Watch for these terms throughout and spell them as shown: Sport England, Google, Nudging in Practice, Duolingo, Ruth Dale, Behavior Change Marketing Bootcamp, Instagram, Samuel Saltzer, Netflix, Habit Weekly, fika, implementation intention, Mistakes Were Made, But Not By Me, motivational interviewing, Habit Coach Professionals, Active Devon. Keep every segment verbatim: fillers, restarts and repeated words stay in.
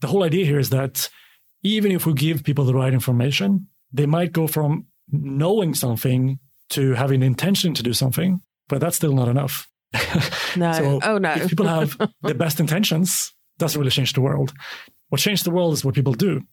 the whole idea here is that even if we give people the right information, they might go from knowing something to having the intention to do something, but that's still not enough. No. So oh, no. If people have the best intentions, it doesn't really change the world. What changed the world is what people do.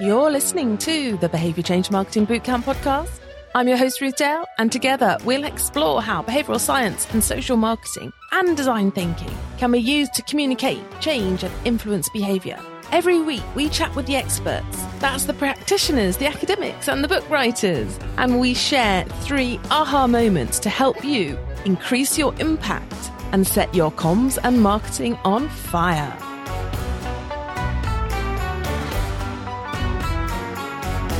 You're listening to the Behavior Change Marketing Bootcamp podcast. I'm your host, Ruth Dale, and together we'll explore how behavioural science and social marketing and design thinking can be used to communicate, change and influence behaviour. Every week we chat with the experts. That's the practitioners, the academics and the book writers. And we share three aha moments to help you increase your impact and set your comms and marketing on fire.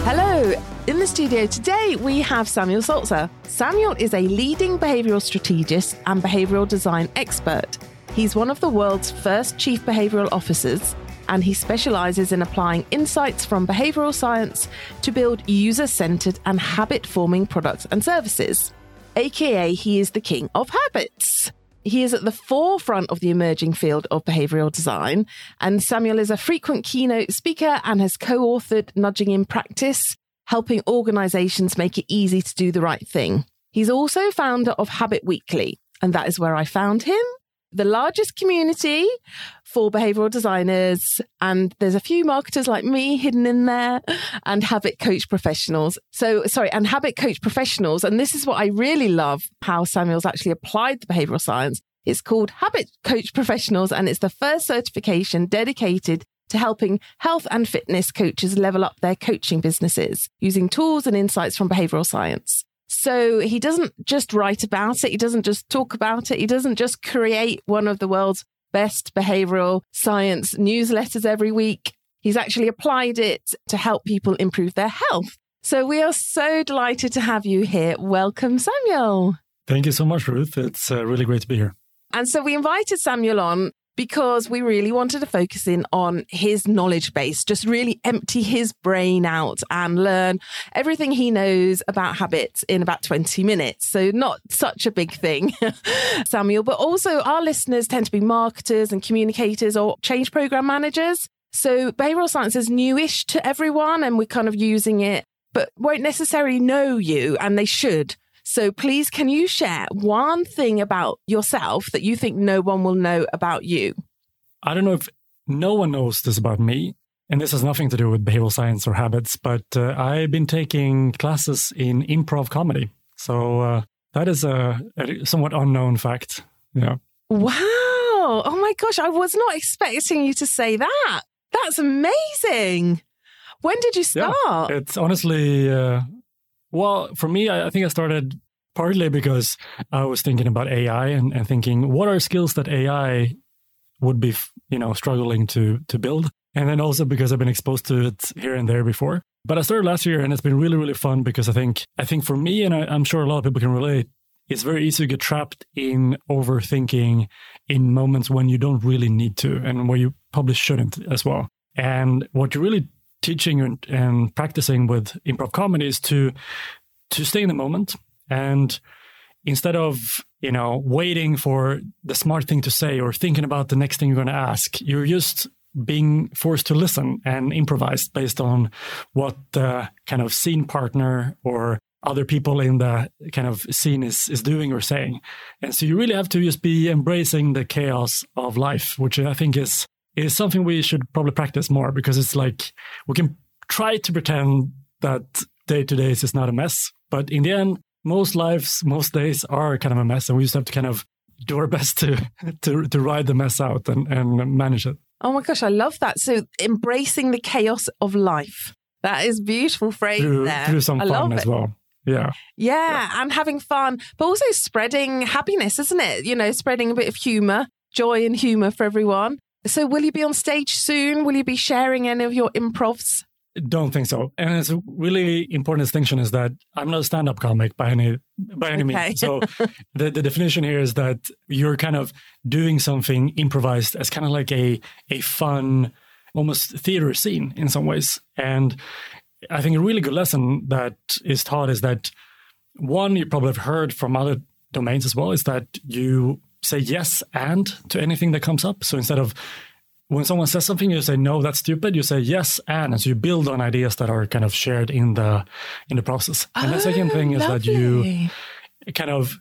Hello. In the studio today, we have Samuel Saltzer. Samuel is a leading behavioural strategist and behavioural design expert. He's one of the world's first chief behavioural officers, and he specialises in applying insights from behavioural science to build user-centred and habit-forming products and services. A K A he is the king of habits. He is at the forefront of the emerging field of behavioural design, and Samuel is a frequent keynote speaker and has co-authored Nudging in Practice, helping organisations make it easy to do the right thing. He's also founder of Habit Weekly, and that is where I found him, the largest community for behavioural designers, and there's a few marketers like me hidden in there, and Habit Coach Professionals. So, sorry, and Habit Coach Professionals, and this is what I really love, how Samuel's actually applied the behavioural science. It's called Habit Coach Professionals, and it's the first certification dedicated to helping health and fitness coaches level up their coaching businesses using tools and insights from behavioural science. So he doesn't just write about it. He doesn't just talk about it. He doesn't just create one of the world's best behavioural science newsletters every week. He's actually applied it to help people improve their health. So we are so delighted to have you here. Welcome, Samuel. Thank you so much, Ruth. It's uh, really great to be here. And so we invited Samuel on because we really wanted to focus in on his knowledge base, just really empty his brain out and learn everything he knows about habits in about twenty minutes. So not such a big thing, Samuel, but also our listeners tend to be marketers and communicators or change program managers. So behavioral science is newish to everyone and we're kind of using it, but won't necessarily know you, and they should. So please, can you share one thing about yourself that you think no one will know about you? I don't know if no one knows this about me, and this has nothing to do with behavioral science or habits, but uh, I've been taking classes in improv comedy. So uh, that is a, a somewhat unknown fact. Yeah. Wow. Oh my gosh. I was not expecting you to say that. That's amazing. When did you start? Yeah, it's honestly... Uh, Well, for me, I think I started partly because I was thinking about A I and, and thinking, what are skills that A I would be, you know, struggling to to build? And then also because I've been exposed to it here and there before. But I started last year and it's been really, really fun because I think I think for me, and I, I'm sure a lot of people can relate, it's very easy to get trapped in overthinking in moments when you don't really need to and where you probably shouldn't as well. And what you really teaching and, and practicing with improv comedy is to to stay in the moment, and instead of, you know, waiting for the smart thing to say or thinking about the next thing you're going to ask, you're just being forced to listen and improvise based on what the kind of scene partner or other people in the kind of scene is is doing or saying. And so you really have to just be embracing the chaos of life, which I think is is something we should probably practice more, because it's like we can try to pretend that day-to-day is just not a mess. But in the end, most lives, most days are kind of a mess. And we just have to kind of do our best to to, to ride the mess out and, and manage it. Oh my gosh, I love that. So embracing the chaos of life. That is a beautiful phrase through, there. Through some I fun as well. Yeah. yeah. Yeah, and having fun, but also spreading happiness, isn't it? You know, spreading a bit of humour, joy and humour for everyone. So will you be on stage soon? Will you be sharing any of your improvs? Don't think so. And it's a really important distinction is that I'm not a stand-up comic by any by any okay. means. So the, the definition here is that you're kind of doing something improvised as kind of like a a fun, almost theater scene in some ways. And I think a really good lesson that is taught is that, one, you probably have heard from other domains as well, is that you say yes and to anything that comes up. So instead of when someone says something, you say, no, that's stupid. You say yes and. And so you build on ideas that are kind of shared in the in the process. And oh, the second thing is lovely. that you kind of,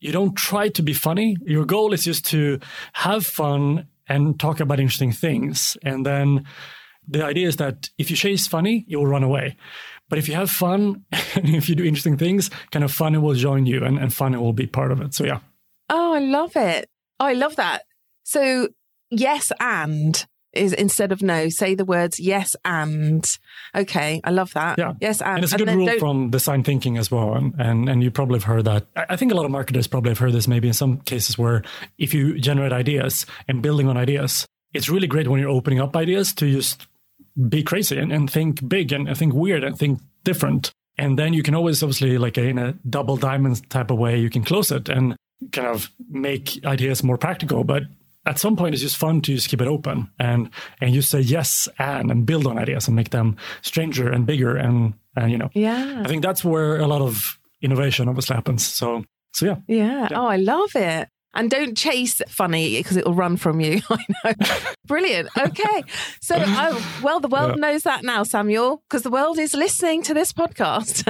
you don't try to be funny. Your goal is just to have fun and talk about interesting things. And then the idea is that if you chase funny, you will run away. But if you have fun and if you do interesting things, kind of funny will join you and, and funny will be part of it. So, yeah. Oh, I love it. Oh, I love that. So yes and is instead of no, say the words yes and. Okay, I love that. Yeah. Yes and. And it's a good rule don't... from design thinking as well. And, and and you probably have heard that. I think a lot of marketers probably have heard this maybe in some cases where if you generate ideas and building on ideas, it's really great when you're opening up ideas to just be crazy and, and think big and, and think weird and think different. And then you can always obviously like in a double diamond type of way, you can close it and kind of make ideas more practical. But at some point, it's just fun to just keep it open and and you say yes and and build on ideas and make them stranger and bigger and and you know. Yeah. I think that's where a lot of innovation obviously happens. So so yeah. Yeah. yeah. Oh, I love it. And don't chase funny because it will run from you. I know. Brilliant. Okay. So, oh, well, the world yeah. knows that now, Samuel, because the world is listening to this podcast.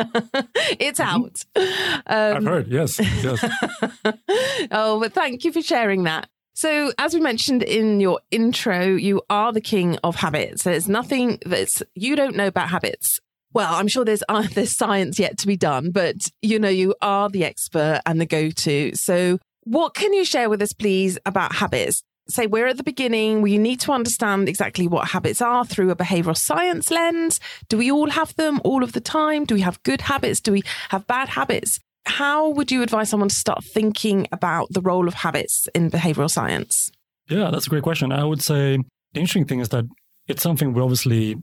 It's out. Um, I've heard. Yes. Yes. Oh, but thank you for sharing that. So as we mentioned in your intro, you are the king of habits. There's nothing that's you don't know about habits. Well, I'm sure there's uh, there's science yet to be done, but you know, you are the expert and the go-to. So what can you share with us, please, about habits? Say we're at the beginning, we need to understand exactly what habits are through a behavioral science lens. Do we all have them all of the time? Do we have good habits? Do we have bad habits? How would you advise someone to start thinking about the role of habits in behavioral science? Yeah, that's a great question. I would say the interesting thing is that it's something we obviously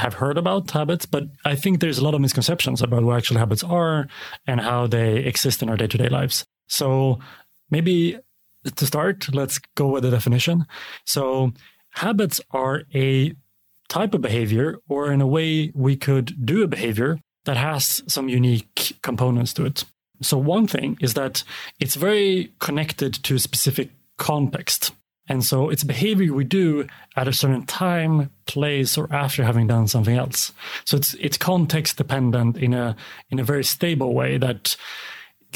have heard about habits, but I think there's a lot of misconceptions about what actual habits are and how they exist in our day-to-day lives. So maybe to start, let's go with the definition. So habits are a type of behavior or in a way we could do a behavior that has some unique components to it. So one thing is that it's very connected to a specific context. And so it's behavior we do at a certain time, place, or after having done something else. So it's it's context dependent in a in a very stable way that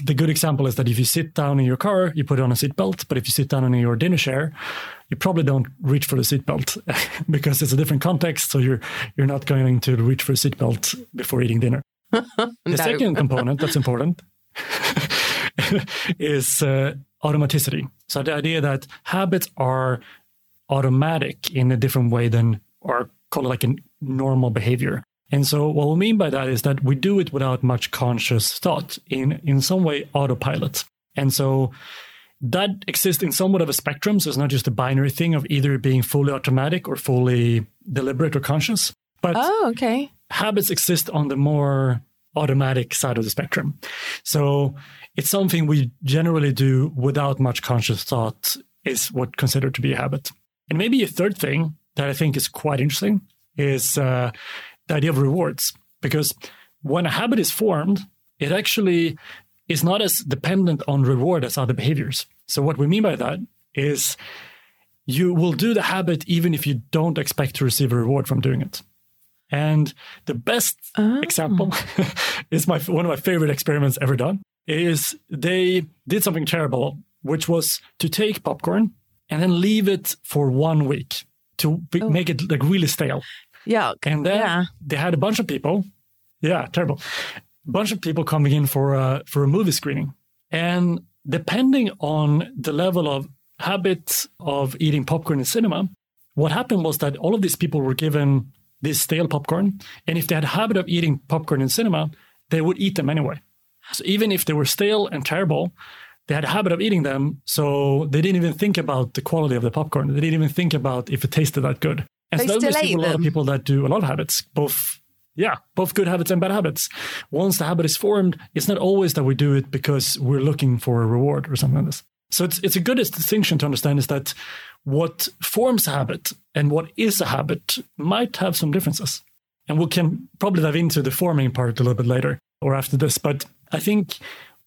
the good example is that if you sit down in your car, you put on a seatbelt. But if you sit down in your dinner chair, you probably don't reach for the seatbelt because it's a different context. So you're you're not going to reach for a seatbelt before eating dinner. The no. second component that's important is uh, automaticity. So the idea that habits are automatic in a different way than or call it like a normal behavior. And so what we mean by that is that we do it without much conscious thought, in, in some way, autopilot. And so that exists in somewhat of a spectrum. So it's not just a binary thing of either being fully automatic or fully deliberate or conscious. But oh, okay. habits exist on the more automatic side of the spectrum. So it's something we generally do without much conscious thought is what's considered to be a habit. And maybe a third thing that I think is quite interesting is... Uh, the idea of rewards, because when a habit is formed, it actually is not as dependent on reward as other behaviors. So what we mean by that is you will do the habit even if you don't expect to receive a reward from doing it. And the best oh. example is my one of my favorite experiments ever done is they did something terrible, which was to take popcorn and then leave it for one week to be, oh. make it like really stale. Yuck. And then yeah. they had a bunch of people, yeah, terrible, bunch of people coming in for a, for a movie screening. And depending on the level of habit of eating popcorn in cinema, what happened was that all of these people were given this stale popcorn. And if they had a habit of eating popcorn in cinema, they would eat them anyway. So even if they were stale and terrible, they had a habit of eating them. So they didn't even think about the quality of the popcorn. They didn't even think about if it tasted that good. And they so there's a lot of people that do a lot of habits, both, yeah, both good habits and bad habits. Once the habit is formed, it's not always that we do it because we're looking for a reward or something like this. So it's it's a good distinction to understand is that what forms a habit and what is a habit might have some differences. And we can probably dive into the forming part a little bit later or after this. But I think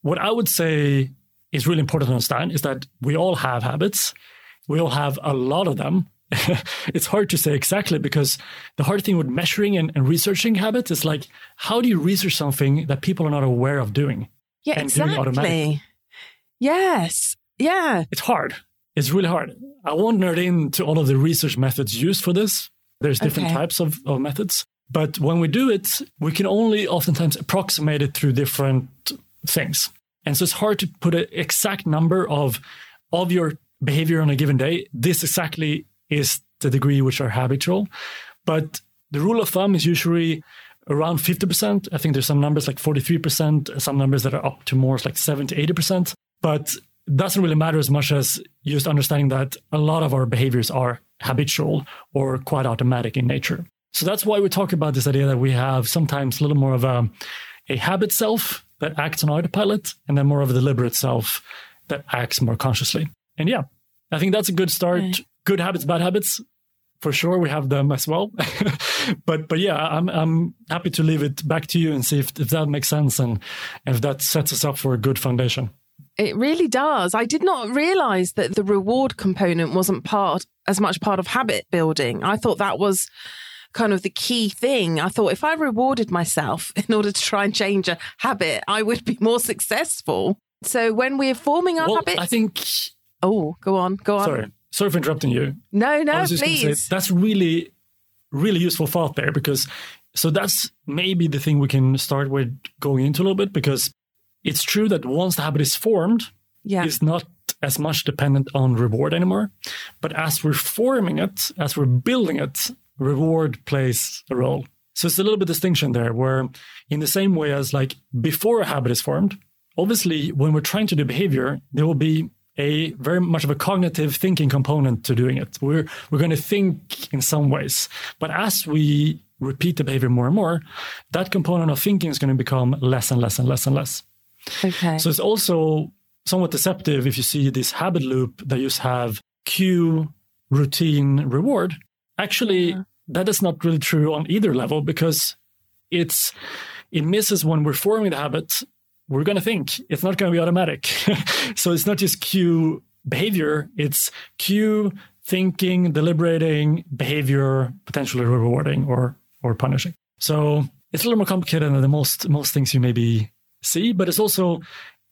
what I would say is really important to understand is that we all have habits. We all have a lot of them. It's hard to say exactly, because the hard thing with measuring and, and researching habits is like, how do you research something that people are not aware of doing? Yeah, and exactly. Doing automatically? Yes. Yeah. It's hard. It's really hard. I won't nerd into all of the research methods used for this. There's different okay. types of, of methods. But when we do it, we can only oftentimes approximate it through different things. And so it's hard to put an exact number of, of your behavior on a given day. This exactly is the degree which are habitual. But the rule of thumb is usually around fifty percent. I think there's some numbers like forty-three percent, some numbers that are up to more like seventy to eighty percent. But it doesn't really matter as much as just understanding that a lot of our behaviors are habitual or quite automatic in nature. So that's why we talk about this idea that we have sometimes a little more of a, a habit self that acts on autopilot, and then more of a deliberate self that acts more consciously. And yeah, I think that's a good start. Right. Good habits, bad habits, for sure. We have them as well. but but yeah, I'm I'm happy to leave it back to you and see if, if that makes sense and if that sets us up for a good foundation. It really does. I did not realize that the reward component wasn't part as much part of habit building. I thought that was kind of the key thing. I thought if I rewarded myself in order to try and change a habit, I would be more successful. So when we're forming our well, habits... I think... Oh, go on, go on. Sorry, sorry for interrupting you. No, no, please. Say, that's really, really useful thought there, because... So that's maybe the thing we can start with going into a little bit, because it's true that once the habit is formed, yeah. it's not as much dependent on reward anymore. But as we're forming it, as we're building it, reward plays a role. So it's a little bit distinction there, where in the same way as like before a habit is formed, obviously when we're trying to do behavior, there will be a very much of a cognitive thinking component to doing it. We're we're going to think in some ways, but as we repeat the behavior more and more, that component of thinking is going to become less and less and less and less. Okay. So it's also somewhat deceptive if you see this habit loop that you have cue, routine, reward. Actually, yeah. that is not really true on either level, because it's it misses when we're forming the habit. We're going to think. It's not going to be automatic. So it's not just cue behavior. It's cue thinking, deliberating, behavior, potentially rewarding or or punishing. So it's a little more complicated than the most most things you maybe see, but it's also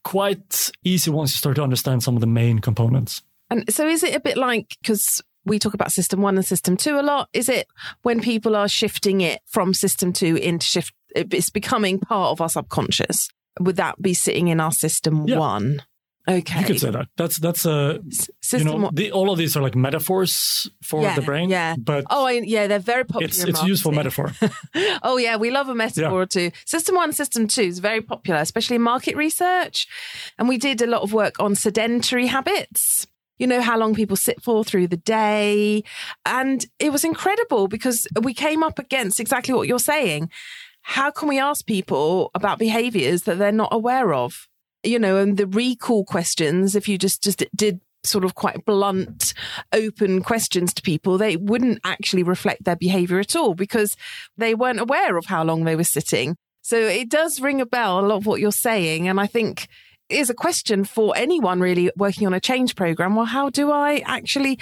quite easy once you start to understand some of the main components. And so is it a bit like, because we talk about system one and system two a lot. Is it when people are shifting it from system two into shift, it's becoming part of our subconscious? Would that be sitting in our system yeah. one? Okay. You could say that. That's, that's a, system you know, the, all of these are like metaphors for yeah, the brain. Yeah. But oh, I, yeah, they're very popular. It's, it's a useful metaphor. Oh, yeah. We love a metaphor yeah. or two. System one, system two is very popular, especially in market research. And we did a lot of work on sedentary habits. You know, how long people sit for through the day. And it was incredible because we came up against exactly what you're saying. How can we ask people about behaviors that they're not aware of? You know, and the recall questions, if you just, just did sort of quite blunt, open questions to people, they wouldn't actually reflect their behavior at all because they weren't aware of how long they were sitting. So it does ring a bell, a lot of what you're saying. And I think is a question for anyone really working on a change program. Well, how do I actually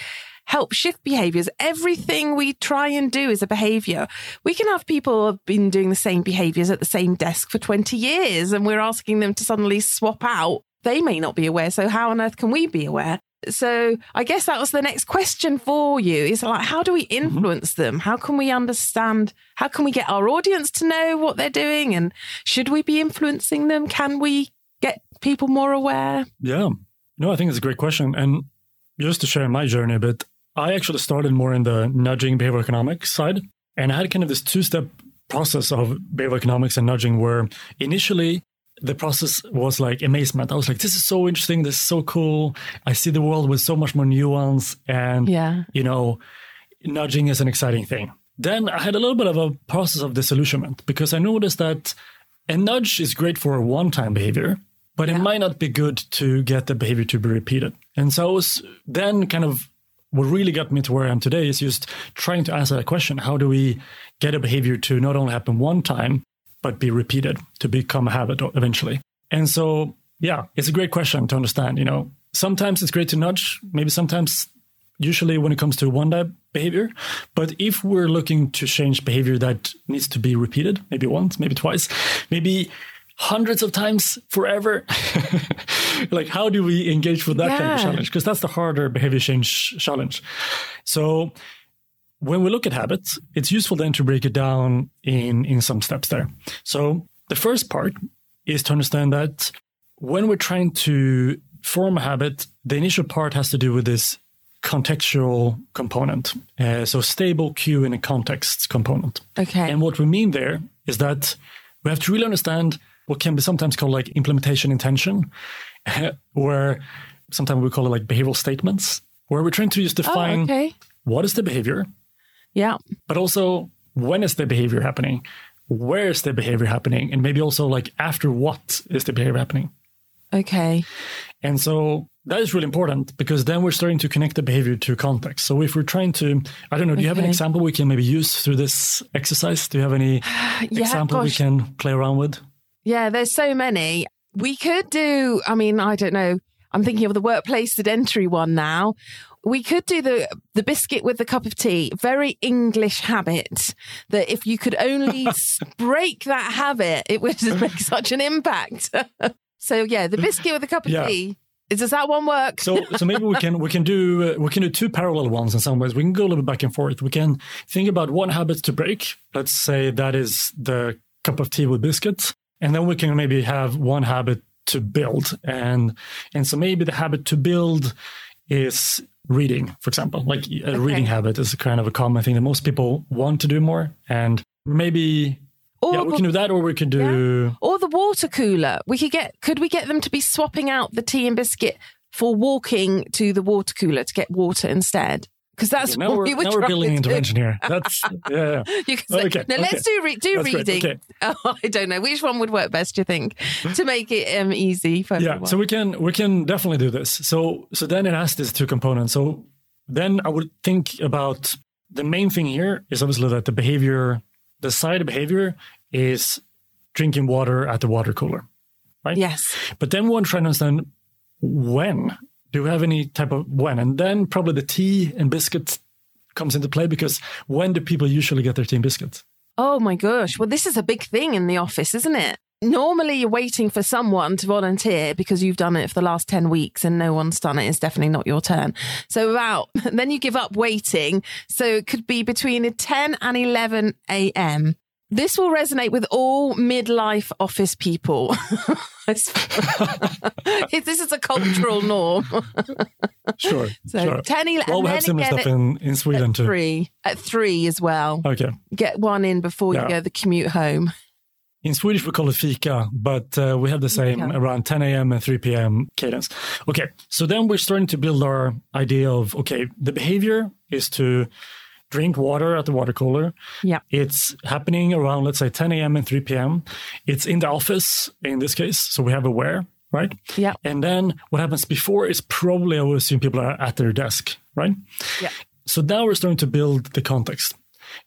help shift behaviors? Everything we try and do is a behavior. We can have people have been doing the same behaviors at the same desk for twenty years and we're asking them to suddenly swap out. They may not be aware. So how on earth can we be aware? So I guess that was the next question for you. Is like, how do we influence mm-hmm. them? How can we understand? How can we get our audience to know what they're doing? And should we be influencing them? Can we get people more aware? Yeah. No, I think it's a great question. And just to share my journey a bit, I actually started more in the nudging behavioral economics side. And I had kind of this two-step process of behavioral economics and nudging where initially the process was like amazement. I was like, this is so interesting. This is so cool. I see the world with so much more nuance. And, yeah. you know, nudging is an exciting thing. Then I had a little bit of a process of disillusionment because I noticed that a nudge is great for a one-time behavior, but yeah. it might not be good to get the behavior to be repeated. And so I was then kind of what really got me to where I am today is just trying to answer that question. How do we get a behavior to not only happen one time, but be repeated, to become a habit eventually? And so Yeah, it's a great question to understand. You know, sometimes it's great to nudge, maybe sometimes, usually when it comes to one-day behavior. But if we're looking to change behavior that needs to be repeated, maybe once, maybe twice, maybe hundreds of times forever, like how do we engage with that yeah. kind of challenge? Because that's the harder behavior change challenge. So when we look at habits, it's useful then to break it down in, in some steps there. So the first part is to understand that when we're trying to form a habit, the initial part has to do with this contextual component. Uh, so stable cue in a context component. Okay. And what we mean there is that we have to really understand what can be sometimes called like implementation intention, where sometimes we call it like behavioral statements, where we're trying to just define oh, okay. what is the behavior, yeah, but also when is the behavior happening, where is the behavior happening, and maybe also like after what is the behavior happening. Okay. And so that is really important because then we're starting to connect the behavior to context. So if we're trying to, I don't know, do you okay. have an example we can maybe use through this exercise? Do you have any yeah, example gosh. we can play around with? Yeah, there's so many. We could do, I mean, I don't know. I'm thinking of the workplace sedentary one now. We could do the the biscuit with the cup of tea, very English habit that if you could only break that habit, it would just make such an impact. So yeah, the biscuit with a cup of yeah. tea. Does that one work? so, so maybe we can we can do uh, we can do two parallel ones in some ways. We can go a little bit back and forth. We can think about one habit to break. Let's say that is the cup of tea with biscuits, and then we can maybe have one habit to build. And and so maybe the habit to build is reading, for example. Like a okay. reading habit is kind of a common thing that most people want to do more, and maybe. Or yeah, we can do that, or we can do... Yeah. Or the water cooler. We could get. Could we get them to be swapping out the tea and biscuit for walking to the water cooler to get water instead? Because that's okay, now what we're, we were now trying we're building to intervention do. Here. That's, yeah. You can say, okay, now okay. let's do re- do that's reading. Great, okay. Oh, I don't know. Which one would work best, do you think, to make it um, easy for yeah, everyone? Yeah, so we can we can definitely do this. So So then it has these two components. So then I would think about the main thing here is obviously that the behavior... The side of behavior is drinking water at the water cooler, right? Yes. But then we want to try to understand when. Do we have any type of when? And then probably the tea and biscuits comes into play because when do people usually get their tea and biscuits? Oh my gosh. Well, this is a big thing in the office, isn't it? Normally you're waiting for someone to volunteer because you've done it for the last ten weeks and no one's done it. It's definitely not your turn. So about, then you give up waiting. So it could be between ten and eleven a.m. This will resonate with all midlife office people. This is a cultural norm. Sure. So sure. ten, eleven. Well, we have similar stuff in, in Sweden at too. Three, at three as well. Okay. Get one in before yeah. you go the commute home. In Swedish, we call it fika, but uh, we have the same yeah. around ten a.m. and three p.m. cadence. Okay, so then we're starting to build our idea of, okay, the behavior is to drink water at the water cooler. Yeah. It's happening around, let's say, ten a.m. and three p.m. It's in the office in this case, so we have a where, right? Yeah. And then what happens before is probably, I would assume, people are at their desk, right? Yeah. So now we're starting to build the context.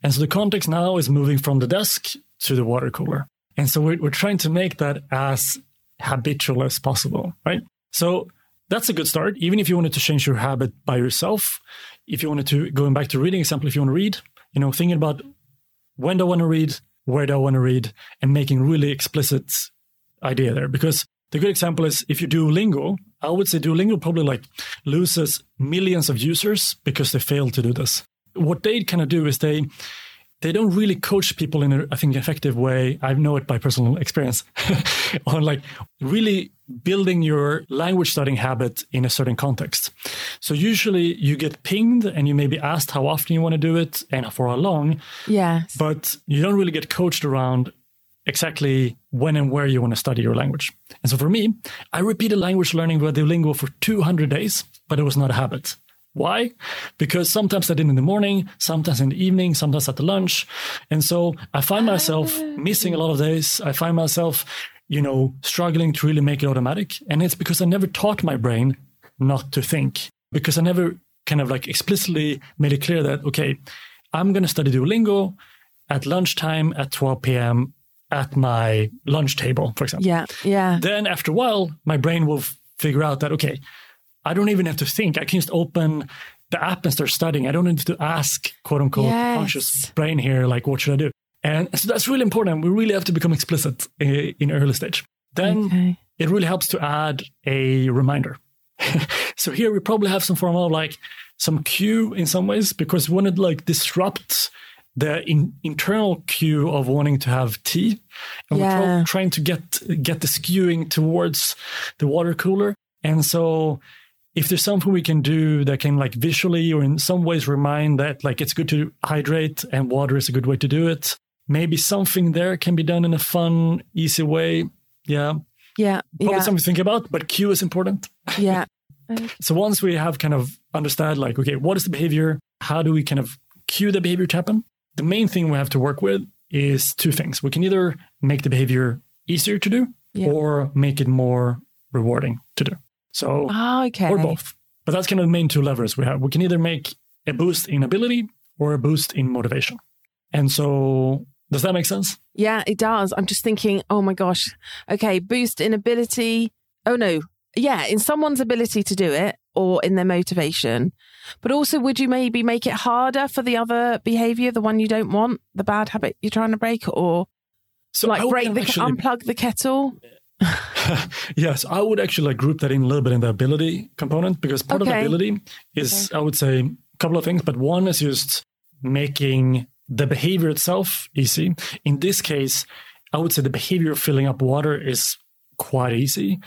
And so the context now is moving from the desk to the water cooler. And so we're, we're trying to make that as habitual as possible, right? So that's a good start. Even if you wanted to change your habit by yourself, if you wanted to, going back to reading example, if you want to read, you know, thinking about when do I want to read, where do I want to read, and making really explicit idea there. Because the good example is if you Duolingo, I would say Duolingo probably like loses millions of users because they fail to do this. What they kind of do is they... They don't really coach people in a, I think, effective way. I know it by personal experience on like really building your language studying habit in a certain context. So usually you get pinged and you may be asked how often you want to do it and for how long. Yes. But you don't really get coached around exactly when and where you want to study your language. And so for me, I repeated language learning with Duolingo for two hundred days, but it was not a habit. Why? Because sometimes I did in the morning, sometimes in the evening, sometimes at the lunch. And so I find myself missing a lot of days. I find myself, you know, struggling to really make it automatic. And it's because I never taught my brain not to think, because I never kind of like explicitly made it clear that, okay, I'm going to study Duolingo at lunchtime at twelve p.m. at my lunch table, for example. Yeah, yeah. Then after a while, my brain will f- figure out that, okay, I don't even have to think. I can just open the app and start studying. I don't need to ask, quote unquote, yes. conscious brain here, like, what should I do? And so that's really important. We really have to become explicit in, in early stage. Then okay. it really helps to add a reminder. So here we probably have some form of like some cue in some ways, because we want to like disrupt the in, internal cue of wanting to have tea. And yeah. we're tra- trying to get get the skewing towards the water cooler. And so if there's something we can do that can like visually or in some ways remind that like it's good to hydrate and water is a good way to do it. Maybe something there can be done in a fun, easy way. Yeah. Yeah. Probably yeah. something to think about, but cue is important. Yeah. So once we have kind of understood like, okay, what is the behavior? How do we kind of cue the behavior to happen? The main thing we have to work with is two things. We can either make the behavior easier to do yeah. or make it more rewarding to do. So, oh, okay. or both. But that's kind of the main two levers we have. We can either make a boost in ability or a boost in motivation. And so, does that make sense? Yeah, it does. I'm just thinking, oh my gosh. Okay, boost in ability. Oh no. Yeah, in someone's ability to do it or in their motivation. But also, would you maybe make it harder for the other behavior, the one you don't want, the bad habit you're trying to break, or so like break the, actually... unplug the kettle? Yes, I would actually like group that in a little bit in the ability component, because part okay. of the ability is, okay. I would say, a couple of things, but one is just making the behavior itself easy. In this case, I would say the behavior of filling up water is quite easy.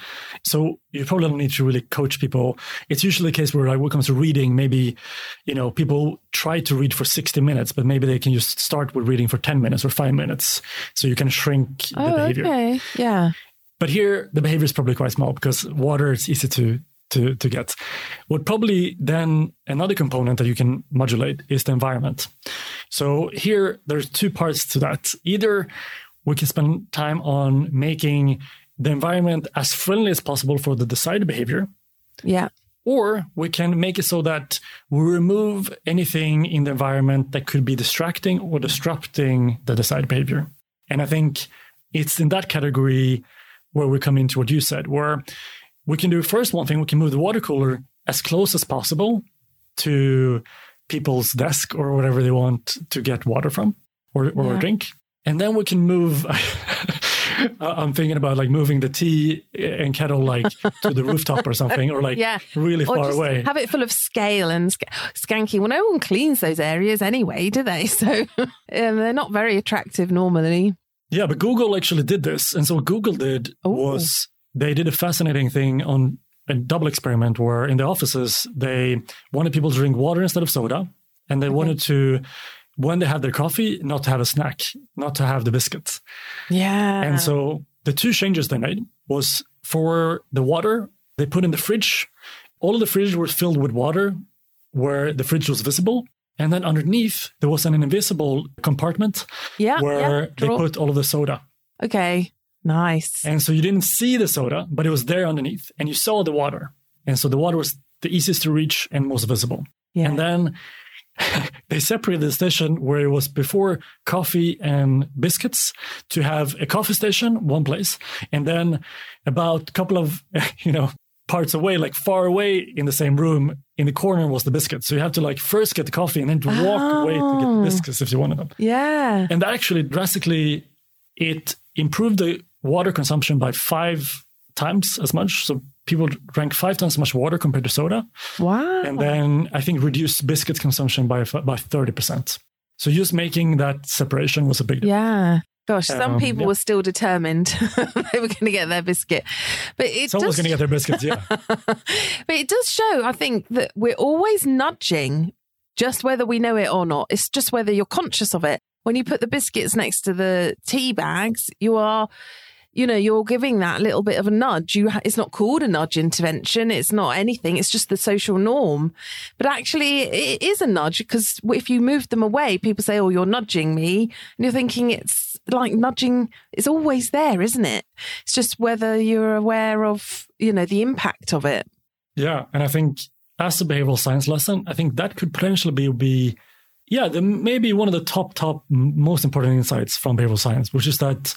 So you probably don't need to really coach people. It's usually a case where like, when it comes to reading, maybe, you know, people try to read for sixty minutes, but maybe they can just start with reading for ten minutes or five minutes. So you can shrink the oh, behavior. Okay. Yeah. But here, the behavior is probably quite small because water is easy to, to, to get. What probably then another component that you can modulate is the environment. So here, there's two parts to that. Either we can spend time on making the environment as friendly as possible for the desired behavior. Yeah. Or we can make it so that we remove anything in the environment that could be distracting or disrupting the desired behavior. And I think it's in that category where we come into what you said, where we can do first one thing, we can move the water cooler as close as possible to people's desk or whatever they want to get water from or, or yeah. a drink. And then we can move, I'm thinking about like moving the tea and kettle like to the rooftop or something, or like yeah. really or far just away. Have it full of scale and sc- skanky. Well, no one cleans those areas anyway, do they? So um, they're not very attractive normally. Yeah, but Google actually did this. And so what Google did Ooh. was they did a fascinating thing on a double experiment where in the offices, they wanted people to drink water instead of soda. And they okay. wanted to, when they had their coffee, not to have a snack, not to have the biscuits. Yeah. And so the two changes they made was for the water, they put in the fridge. All of the fridges were filled with water where the fridge was visible. And then underneath, there was an invisible compartment yeah, where yeah, they put all of the soda. Okay, nice. And so you didn't see the soda, but it was there underneath. And you saw the water. And so the water was the easiest to reach and most visible. Yeah. And then they separated the station where it was before coffee and biscuits to have a coffee station, one place. And then about a couple of, you know, parts away, like far away in the same room, in the corner was the biscuit. So you have to like first get the coffee and then to walk oh. away to get the biscuits if you wanted them. Yeah. And that actually drastically, it improved the water consumption by five times as much. So people drank five times as much water compared to soda. Wow. And then I think reduced biscuit consumption by, by thirty percent. So just making that separation was a big deal. Yeah. Gosh, some um, people yeah. were still determined they were going to get their biscuit. But it Someone's does... going to get their biscuits, yeah. But it does show, I think, that we're always nudging, just whether we know it or not. It's just whether you're conscious of it. When you put the biscuits next to the tea bags, you are, you know, you're giving that little bit of a nudge. You, it's not called a nudge intervention. It's not anything. It's just the social norm. But actually, it is a nudge because if you move them away, people say, oh, you're nudging me. And you're thinking it's, like nudging is always there, isn't it? It's just whether you're aware of, you know, the impact of it. Yeah. And I think as a behavioral science lesson, I think that could potentially be, be Yeah, the, maybe one of the top, top, most important insights from behavioral science, which is that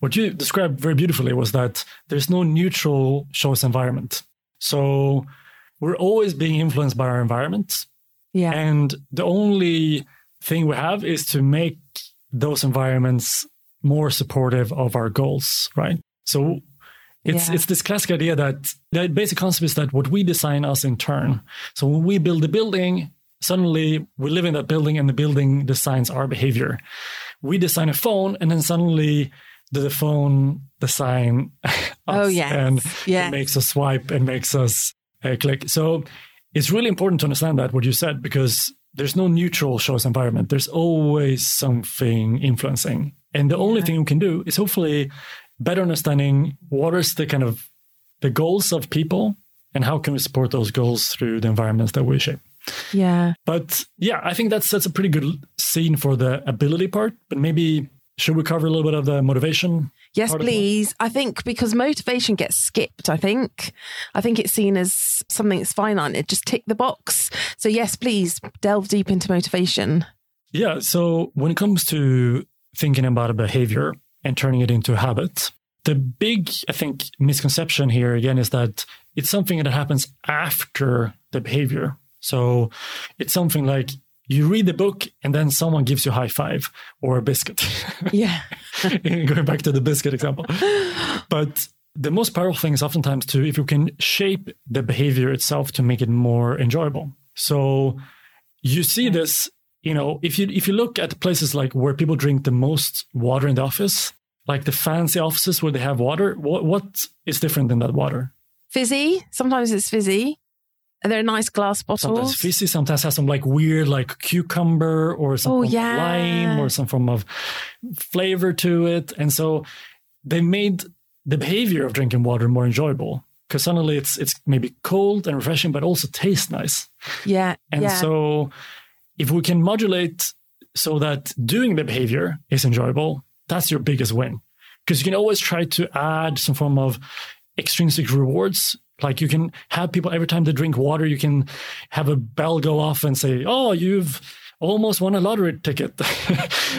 what you described very beautifully was that there's no neutral choice environment. So we're always being influenced by our environment. Yeah. And the only thing we have is to make those environments more supportive of our goals, right? So it's yeah. it's this classic idea that the basic concept is that what we design us in turn. So when we build a building, suddenly we live in that building and the building designs our behavior. We design a phone and then suddenly the phone design us oh, yes. and yes. it makes us swipe and makes us uh, click. So it's really important to understand that, what you said, because there's no neutral choice environment. There's always something influencing. And the only yeah. thing we can do is hopefully better understanding what is the kind of the goals of people and how can we support those goals through the environments that we shape. Yeah. But yeah, I think that's that's a pretty good scene for the ability part. But maybe should we cover a little bit of the motivation? Yes, please. I think because motivation gets skipped, I think. I think it's seen as something that's finite. It just tick the box. So yes, please delve deep into motivation. Yeah. So when it comes to thinking about a behavior and turning it into a habit, the big, I think, misconception here again is that it's something that happens after the behavior. So it's something like you read the book and then someone gives you a high five or a biscuit. Yeah. Going back to the biscuit example. But the most powerful thing is oftentimes to, if you can shape the behavior itself to make it more enjoyable. So you see this, you know, if you if you look at places like where people drink the most water in the office, like the fancy offices where they have water, what, what is different than that water? Fizzy. Sometimes it's fizzy. And they're nice glass bottles. Sometimes fizzy, sometimes has some like weird like cucumber or some oh, yeah. lime or some form of flavor to it. And so they made the behavior of drinking water more enjoyable because suddenly it's it's maybe cold and refreshing, but also tastes nice. Yeah. And yeah. so if we can modulate so that doing the behavior is enjoyable, that's your biggest win. Because you can always try to add some form of extrinsic rewards. Like you can have people every time they drink water, you can have a bell go off and say, oh, you've almost won a lottery ticket.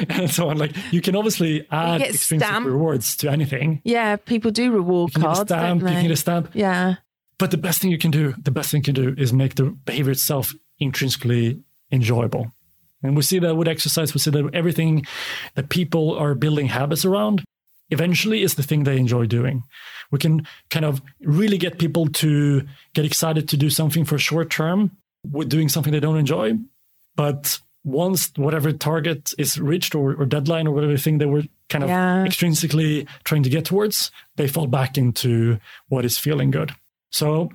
And so on. Like you can obviously add extrinsic rewards to anything. Yeah, people do reward cards. You can get a stamp, you can get a stamp. Yeah. But the best thing you can do, the best thing you can do is make the behavior itself intrinsically enjoyable. And we see that with exercise, we see that everything that people are building habits around eventually is the thing they enjoy doing. We can kind of really get people to get excited to do something for short term with doing something they don't enjoy. But once whatever target is reached or, or deadline or whatever thing they were kind of yeah. extrinsically trying to get towards, they fall back into what is feeling good. So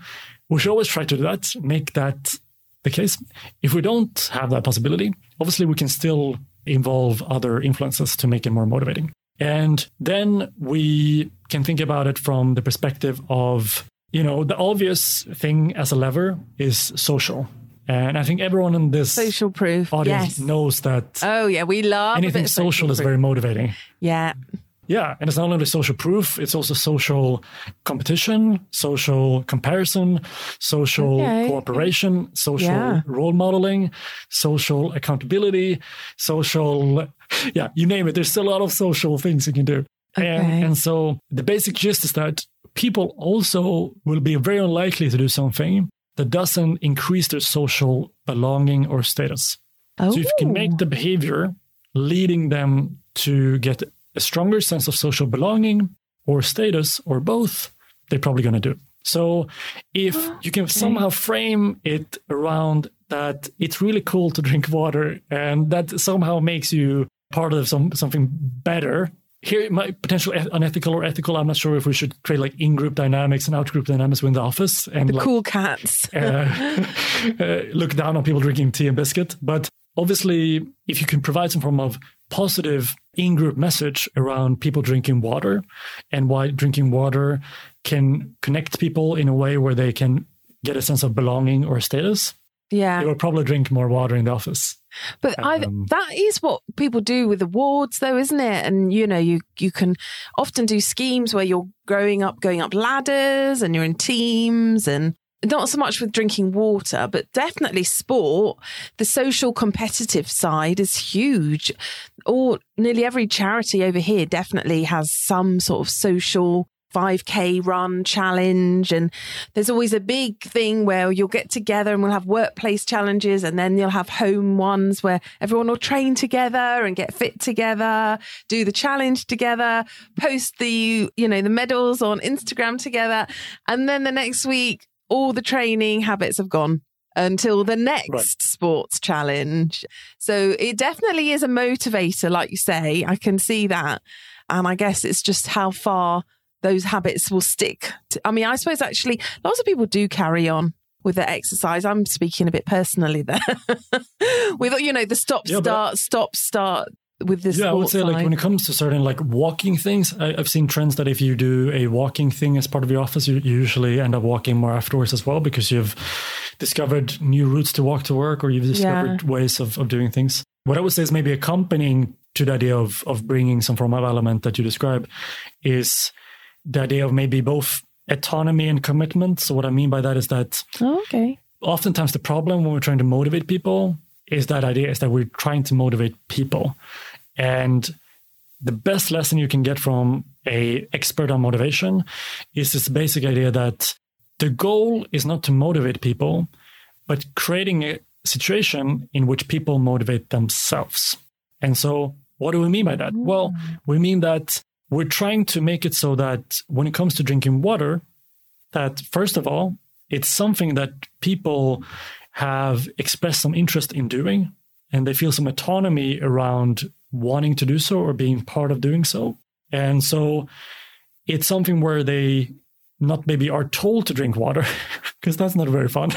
we should always try to do that, make that the case. If we don't have that possibility, obviously we can still involve other influences to make it more motivating. And then we can think about it from the perspective of, you know, the obvious thing as a lever is social. And I think everyone in this social proof audience yes. knows that. Oh, yeah. We love anything a bit of social, social is proof. Very motivating. Yeah. Yeah. And it's not only social proof, it's also social competition, social comparison, social okay. cooperation, social yeah. role modeling, social accountability, social, yeah, you name it. There's still a lot of social things you can do. Okay. And, and so the basic gist is that people also will be very unlikely to do something that doesn't increase their social belonging or status. Oh. So if you can make the behavior leading them to get a stronger sense of social belonging or status or both, they're probably going to do. So if you can somehow frame it around that it's really cool to drink water and that somehow makes you part of some something better, here it might potentially unethical or ethical. I'm not sure if we should create like in-group dynamics and out-group dynamics within the office. And the like, cool cats. uh, uh, look down on people drinking tea and biscuit. But obviously, if you can provide some form of positive in-group message around people drinking water and why drinking water can connect people in a way where they can get a sense of belonging or status, yeah, they will probably drink more water in the office. But um, that is what people do with awards though, isn't it? And, you know, you, you can often do schemes where you're growing up, going up ladders and you're in teams and not so much with drinking water, but definitely sport, the social competitive side is huge. Or nearly every charity over here definitely has some sort of social five K run challenge. And there's always a big thing where you'll get together and we'll have workplace challenges, and then you'll have home ones where everyone will train together and get fit together, do the challenge together, post the, you know, the medals on Instagram together. And then the next week, all the training habits have gone until the next right. sports challenge. So it definitely is a motivator, like you say. I can see that. And I guess it's just how far those habits will stick. To, I mean, I suppose actually lots of people do carry on with their exercise. I'm speaking a bit personally there. With, you know, the stop, yeah, start, but, stop, start with this. Yeah, I would say side. Like when it comes to certain like walking things, I, I've seen trends that if you do a walking thing as part of your office, you, you usually end up walking more afterwards as well, because you've discovered new routes to walk to work, or you've discovered yeah. ways of, of doing things. What I would say is maybe accompanying to the idea of, of bringing some form of element that you describe is the idea of maybe both autonomy and commitment. So what I mean by that is that oh, okay. oftentimes the problem when we're trying to motivate people is that idea is that we're trying to motivate people. And the best lesson you can get from a expert on motivation is this basic idea that the goal is not to motivate people, but creating a situation in which people motivate themselves. And so what do we mean by that? Mm. Well, we mean that we're trying to make it so that when it comes to drinking water, that first of all, it's something that people have expressed some interest in doing, and they feel some autonomy around wanting to do so or being part of doing so. And so it's something where they not maybe are told to drink water, because that's not very fun.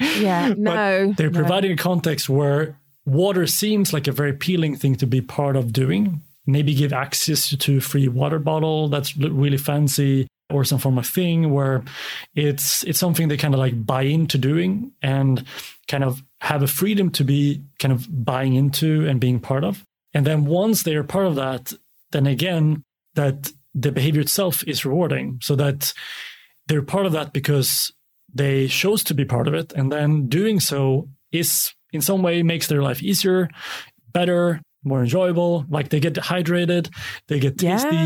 Yeah, no. But they're no. providing a context where water seems like a very appealing thing to be part of doing. Maybe give access to a free water bottle that's really fancy, or some form of thing where it's it's something they kind of like buy into doing and kind of have a freedom to be kind of buying into and being part of. And then once they are part of that, then again, that the behavior itself is rewarding, so that they're part of that because they chose to be part of it. And then doing so is in some way makes their life easier, better, more enjoyable. Like they get hydrated, they get tasty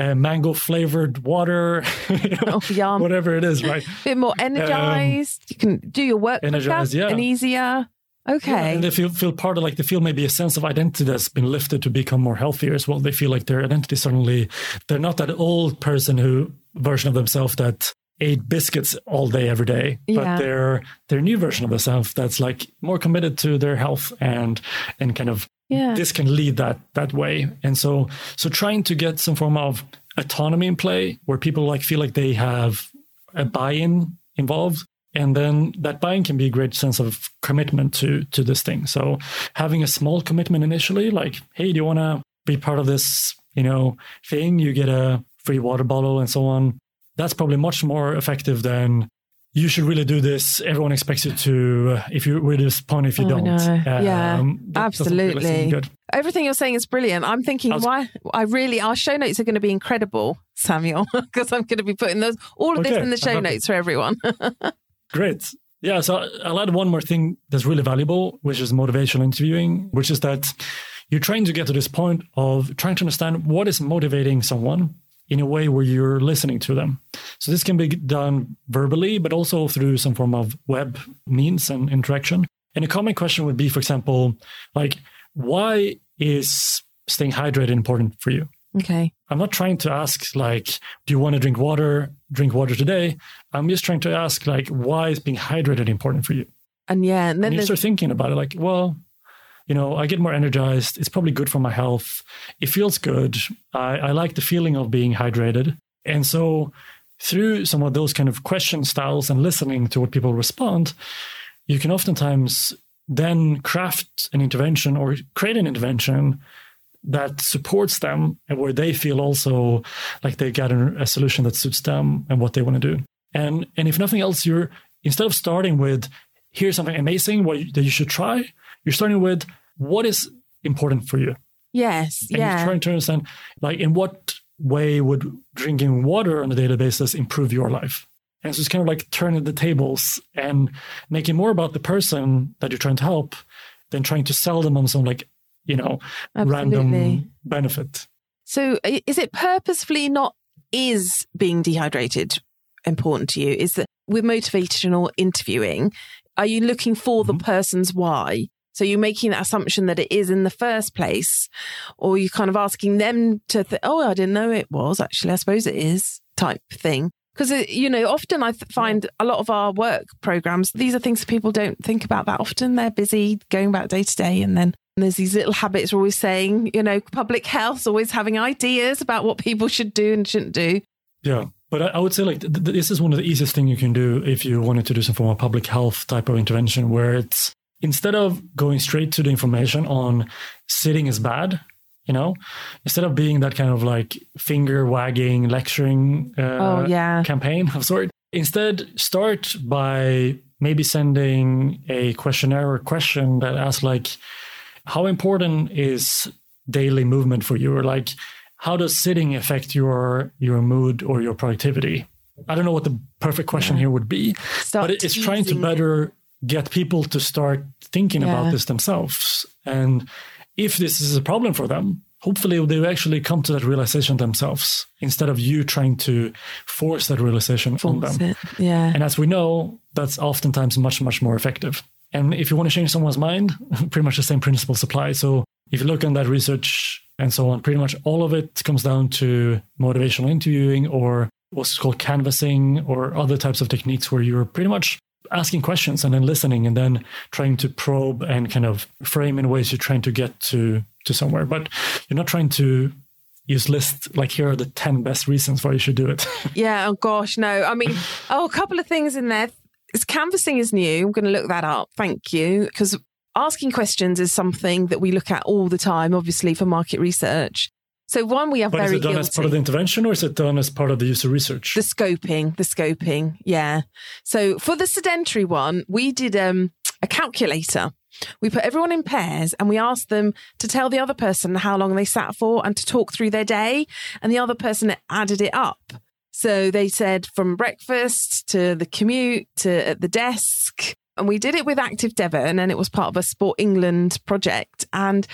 yeah. uh, mango flavored water, you know, oh, yum. Whatever it is, right? A bit more energized. Um, you can do your work energized, yeah. and easier. Okay. Yeah, and they feel, feel part of like, they feel maybe a sense of identity that's been lifted to become more healthier as well. They feel like their identity suddenly, they're not that old person who version of themselves that ate biscuits all day, every day, but yeah. their, their new version of themselves that's like more committed to their health and, and kind of, yeah. This can lead that that way. And so so trying to get some form of autonomy in play where people like feel like they have a buy-in involved. And then that buy-in can be a great sense of commitment to to this thing. So having a small commitment initially, like, hey, do you want to be part of this, you know, thing? You get a free water bottle and so on. That's probably much more effective than you should really do this. Everyone expects you to, uh, if you read this point, if you oh, don't. No. Um, yeah, absolutely. Good. Everything you're saying is brilliant. I'm thinking, I was, why? I really, our show notes are going to be incredible, Samuel, because I'm going to be putting those all of okay. this in the show notes for everyone. Great. Yeah. So I'll add one more thing that's really valuable, which is motivational interviewing, which is that you're trying to get to this point of trying to understand what is motivating someone in a way where you're listening to them. So this can be done verbally, but also through some form of web means and interaction. And a common question would be, for example, like, why is staying hydrated important for you? Okay. I'm not trying to ask, like, do you want to drink water, drink water today? I'm just trying to ask, like, why is being hydrated important for you? And yeah, and then and you start thinking about it, like, well, you know, I get more energized. It's probably good for my health. It feels good. I, I like the feeling of being hydrated. And so through some of those kind of question styles and listening to what people respond, you can oftentimes then craft an intervention or create an intervention that supports them and where they feel also like they got a solution that suits them and what they want to do. And, and if nothing else, you're instead of starting with, here's something amazing what you, that you should try, you're starting with what is important for you. Yes. And yeah. you're trying to understand, like, in what way would drinking water on a daily basis improve your life? And so it's kind of like turning the tables and making more about the person that you're trying to help than trying to sell them on some like, you know, Absolutely. random benefit. So is it purposefully not is being dehydrated important to you? Is that with motivational or interviewing, are you looking for the mm-hmm. person's why? So you're making that assumption that it is in the first place, or you're kind of asking them to think, oh, I didn't know it was actually, I suppose it is type thing. Because, you know, often I th- find a lot of our work programs, these are things that people don't think about that often. They're busy going about day to day. And then and there's these little habits we're always saying, you know, public health, always having ideas about what people should do and shouldn't do. Yeah. But I, I would say like th- this is one of the easiest things you can do if you wanted to do some form of public health type of intervention, where it's instead of going straight to the information on sitting is bad. You know, instead of being that kind of like finger wagging, lecturing uh, oh, yeah. campaign of sort, instead start by maybe sending a questionnaire or question that asks like, how important is daily movement for you? Or like, how does sitting affect your your mood or your productivity? I don't know what the perfect question yeah. here would be, start but it's teasing. Trying to better get people to start thinking yeah. about this themselves. And if this is a problem for them, hopefully they will actually come to that realization themselves instead of you trying to force that realization force on them. It. Yeah. And as we know, that's oftentimes much, much more effective. And if you want to change someone's mind, pretty much the same principles apply. So if you look on that research and so on, pretty much all of it comes down to motivational interviewing or what's called canvassing or other types of techniques where you're pretty much asking questions and then listening and then trying to probe and kind of frame in ways you're trying to get to to somewhere. But you're not trying to use lists like here are the ten best reasons why you should do it. Yeah, oh gosh, no. I mean, oh, a couple of things in there. It's canvassing is new. I'm going to look that up. Thank you. Because asking questions is something that we look at all the time, obviously, for market research. So one, we are but very guilty. Is it done guilty. As part of the intervention or is it done as part of the user research? The scoping, the scoping, yeah. So for the sedentary one, we did um, a calculator. We put everyone in pairs and we asked them to tell the other person how long they sat for and to talk through their day. And the other person added it up. So they said from breakfast to the commute to at the desk. And we did it with Active Devon and it was part of a Sport England project. And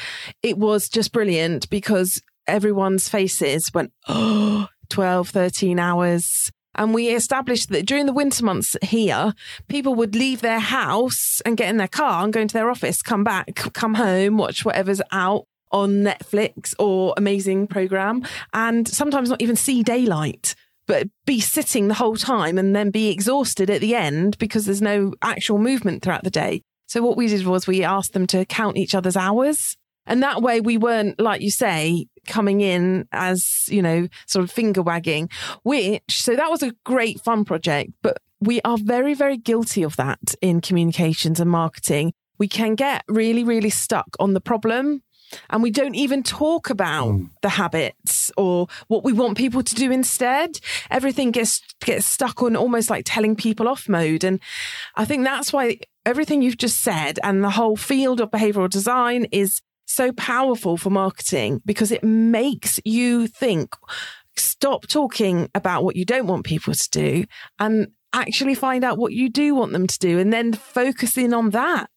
it was just brilliant because everyone's faces went, oh, twelve, thirteen hours. And we established that during the winter months here, people would leave their house and get in their car and go into their office, come back, come home, watch whatever's out on Netflix or amazing program, and sometimes not even see daylight, but be sitting the whole time and then be exhausted at the end because there's no actual movement throughout the day. So what we did was we asked them to count each other's hours. And that way we weren't, like you say, coming in as, you know, sort of finger wagging, which, so that was a great fun project, but we are very, very guilty of that in communications and marketing. We can get really, really stuck on the problem and we don't even talk about mm. the habits or what we want people to do instead. Everything gets gets stuck on almost like telling people off mode. And I think that's why everything you've just said and the whole field of behavioral design is so powerful for marketing because it makes you think, stop talking about what you don't want people to do and actually find out what you do want them to do and then focus in on that.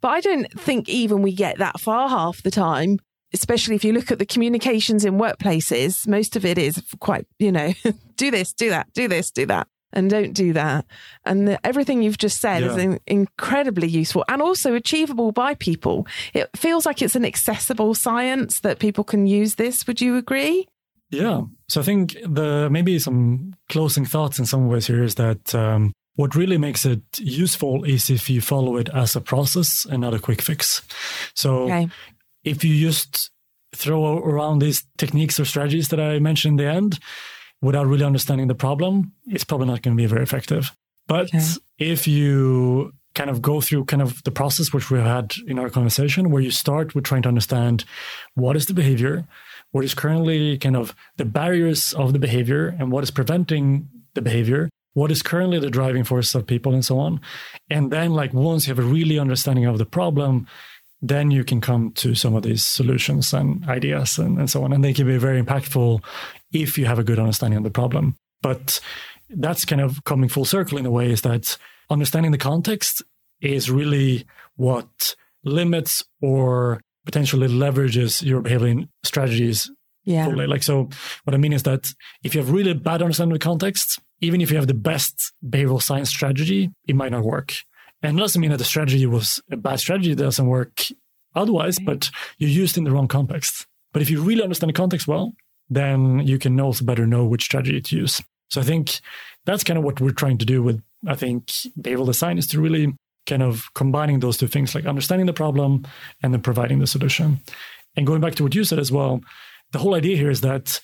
But I don't think even we get that far half the time, especially if you look at the communications in workplaces, most of it is quite, you know, do this, do that, do this, do that. And don't do that. And the, everything you've just said yeah. is in, incredibly useful and also achievable by people. It feels like it's an accessible science that people can use this. Would you agree? Yeah. So I think the maybe some closing thoughts in some ways here is that um, what really makes it useful is if you follow it as a process and not a quick fix. So okay. if you just throw around these techniques or strategies that I mentioned in the end, without really understanding the problem, it's probably not going to be very effective. But okay. if you kind of go through kind of the process, which we had in our conversation, where you start with trying to understand what is the behavior, what is currently kind of the barriers of the behavior and what is preventing the behavior, what is currently the driving force of people and so on. And then like once you have a really understanding of the problem, then you can come to some of these solutions and ideas and, and so on. And they can be very impactful if you have a good understanding of the problem. But that's kind of coming full circle in a way, is that understanding the context is really what limits or potentially leverages your behavioral strategies. Yeah. Fully. Like, so what I mean is that if you have really bad understanding of the context, even if you have the best behavioral science strategy, it might not work. And it doesn't mean that the strategy was a bad strategy, it doesn't work otherwise, right. But you used in the wrong context. But if you really understand the context well, then you can also better know which strategy to use. So I think that's kind of what we're trying to do with, I think, behavioral design, is to really kind of combining those two things, like understanding the problem and then providing the solution. And going back to what you said as well, the whole idea here is that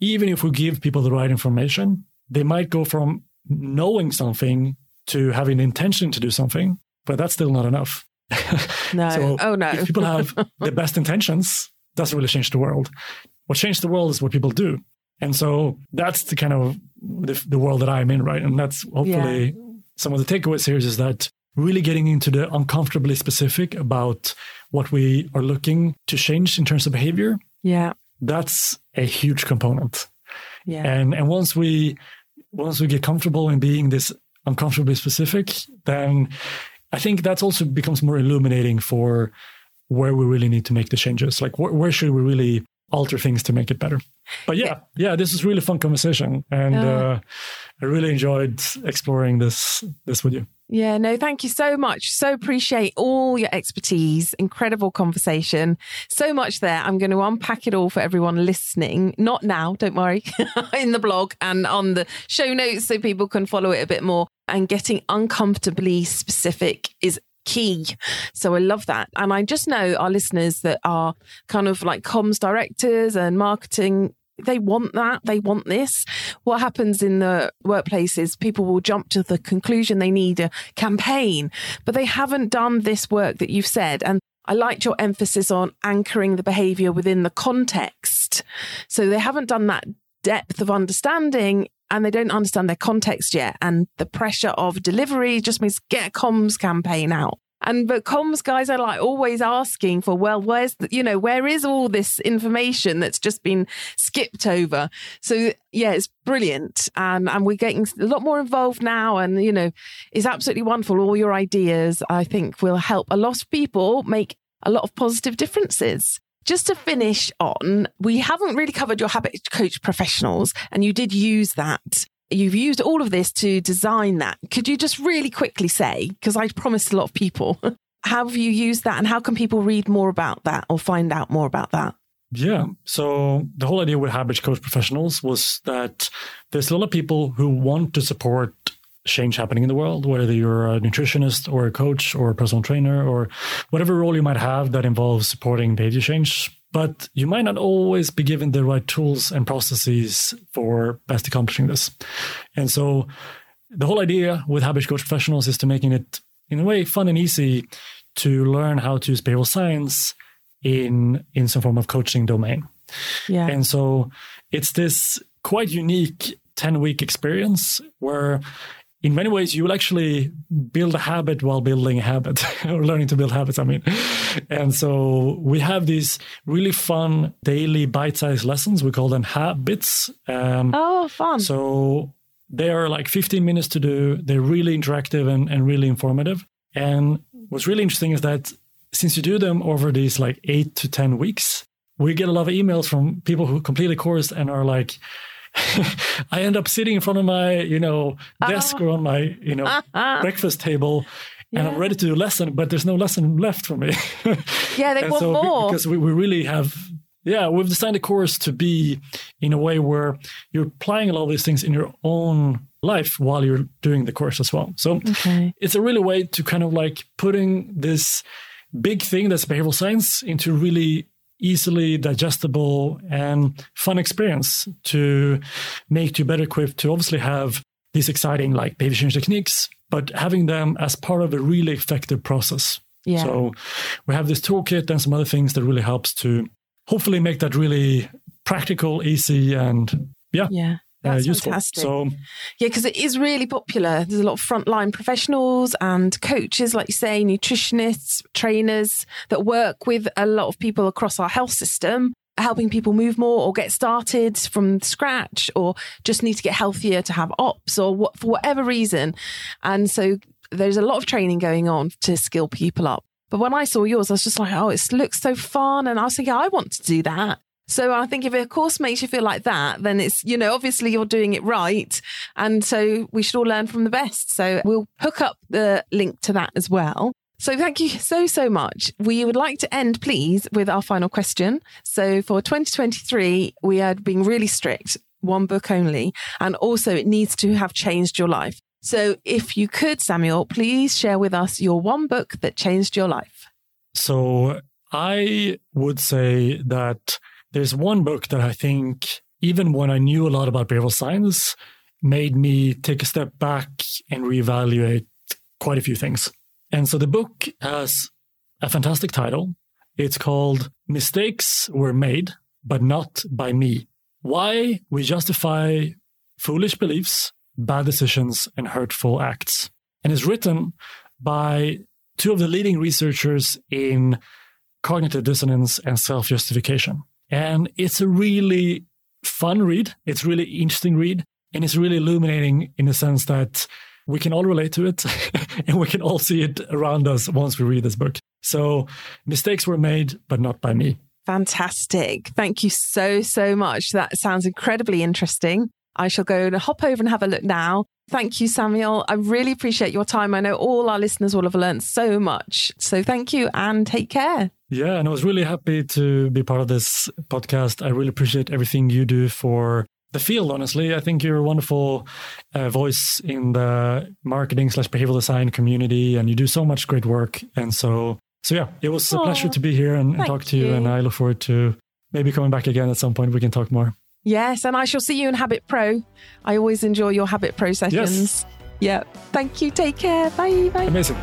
even if we give people the right information, they might go from knowing something to having the intention to do something, but that's still not enough. No. So oh, no. If people have the best intentions, it doesn't really change the world. What changed the world is what people do. And so that's the kind of the, the world that I'm in, right? And that's hopefully yeah. some of the takeaways here is that really getting into the uncomfortably specific about what we are looking to change in terms of behavior. Yeah. That's a huge component. Yeah. And and once we once we get comfortable in being this uncomfortably specific, then I think that also becomes more illuminating for where we really need to make the changes. Like wh- where should we really alter things to make it better. But yeah, yeah, this is really fun conversation. And uh, uh, I really enjoyed exploring this this with you. Yeah, no, thank you so much. So appreciate all your expertise. Incredible conversation. So much there. I'm going to unpack it all for everyone listening. Not now, don't worry, in the blog and on the show notes so people can follow it a bit more. And getting uncomfortably specific is key. So I love that. And I just know our listeners that are kind of like comms directors and marketing, they want that. They want this. What happens in the workplace is people will jump to the conclusion they need a campaign, but they haven't done this work that you've said. And I liked your emphasis on anchoring the behavior within the context. So they haven't done that depth of understanding and they don't understand their context yet. And the pressure of delivery just means get a comms campaign out. And but comms guys are like always asking for, well, where's, the, you know, where is all this information that's just been skipped over? So yeah, it's brilliant. And and we're getting a lot more involved now. And, you know, it's absolutely wonderful. All your ideas, I think, will help a lot of people make a lot of positive differences. Just to finish on, we haven't really covered your Habit Coach Professionals, and you did use that. You've used all of this to design that. Could you just really quickly say, because I promised a lot of people, how have you used that and how can people read more about that or find out more about that? Yeah. So the whole idea with Habit Coach Professionals was that there's a lot of people who want to support change happening in the world, whether you're a nutritionist or a coach or a personal trainer or whatever role you might have that involves supporting behavior change. But you might not always be given the right tools and processes for best accomplishing this. And so the whole idea with Habit Coach Professionals is to making it, in a way, fun and easy to learn how to use behavioral science in, in some form of coaching domain. Yeah. And so it's this quite unique ten-week experience where in many ways, you will actually build a habit while building a habit or learning to build habits, I mean. And so we have these really fun daily bite-sized lessons. We call them habits. Um, oh, fun. So they are like fifteen minutes to do. They're really interactive and, and really informative. And what's really interesting is that since you do them over these like eight to ten weeks, we get a lot of emails from people who complete a course and are like, I end up sitting in front of my, you know, desk uh, or on my, you know, uh, breakfast table, yeah. and I'm ready to do a lesson, but there's no lesson left for me. Yeah, they want so, more. Because we, we really have, yeah, we've designed a course to be in a way where you're applying a lot of these things in your own life while you're doing the course as well. So okay. It's a really way to kind of like putting this big thing that's behavioral science into really easily digestible and fun experience to make you better equipped to obviously have these exciting like behavior change techniques, but having them as part of a really effective process. Yeah. So we have this toolkit and some other things that really helps to hopefully make that really practical, easy, and yeah. Yeah. That's uh, fantastic. So, yeah, because it is really popular. There's a lot of frontline professionals and coaches, like you say, nutritionists, trainers that work with a lot of people across our health system helping people move more or get started from scratch or just need to get healthier to have ops or what, for whatever reason. And so there's a lot of training going on to skill people up. But when I saw yours, I was just like, oh, it looks so fun. And I was thinking, I want to do that. So I think if a course makes you feel like that, then it's, you know, obviously you're doing it right. And so we should all learn from the best. So we'll hook up the link to that as well. So thank you so, so much. We would like to end, please, with our final question. So for twenty twenty-three, we are being really strict, one book only, and also it needs to have changed your life. So if you could, Samuel, please share with us your one book that changed your life. So I would say that there's one book that I think, even when I knew a lot about behavioral science, made me take a step back and reevaluate quite a few things. And so the book has a fantastic title. It's called Mistakes Were Made, But Not By Me. Why We Justify Foolish Beliefs, Bad Decisions, and Hurtful Acts. And it's written by two of the leading researchers in cognitive dissonance and self-justification. And it's a really fun read. It's a really interesting read. And it's really illuminating in the sense that we can all relate to it and we can all see it around us once we read this book. So Mistakes Were Made, But Not By Me. Fantastic. Thank you so, so much. That sounds incredibly interesting. I shall go and hop over and have a look now. Thank you, Samuel. I really appreciate your time. I know all our listeners will have learned so much. So thank you and take care. Yeah, and I was really happy to be part of this podcast. I really appreciate everything you do for the field, honestly. I think you're a wonderful uh, voice in the marketing slash behavioral design community, and you do so much great work. And so, so yeah, it was a Aww, pleasure to be here and, and talk to you. you. And I look forward to maybe coming back again at some point. We can talk more. Yes, and I shall see you in Habit Pro. I always enjoy your Habit Pro sessions. Yes. Yeah. Thank you. Take care. Bye. Bye. Amazing.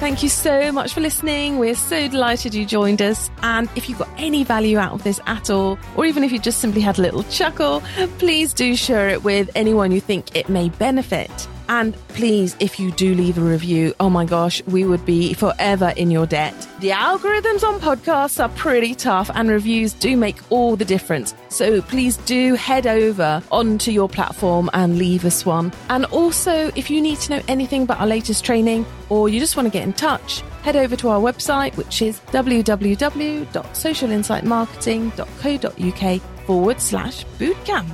Thank you so much for listening. We're so delighted you joined us. And if you got any value out of this at all, or even if you just simply had a little chuckle, please do share it with anyone you think it may benefit. And please, if you do leave a review, oh my gosh, we would be forever in your debt. The algorithms on podcasts are pretty tough and reviews do make all the difference. So please do head over onto your platform and leave us one. And also, if you need to know anything about our latest training or you just want to get in touch, head over to our website, which is www dot social insight marketing dot co dot uk forward slash bootcamp.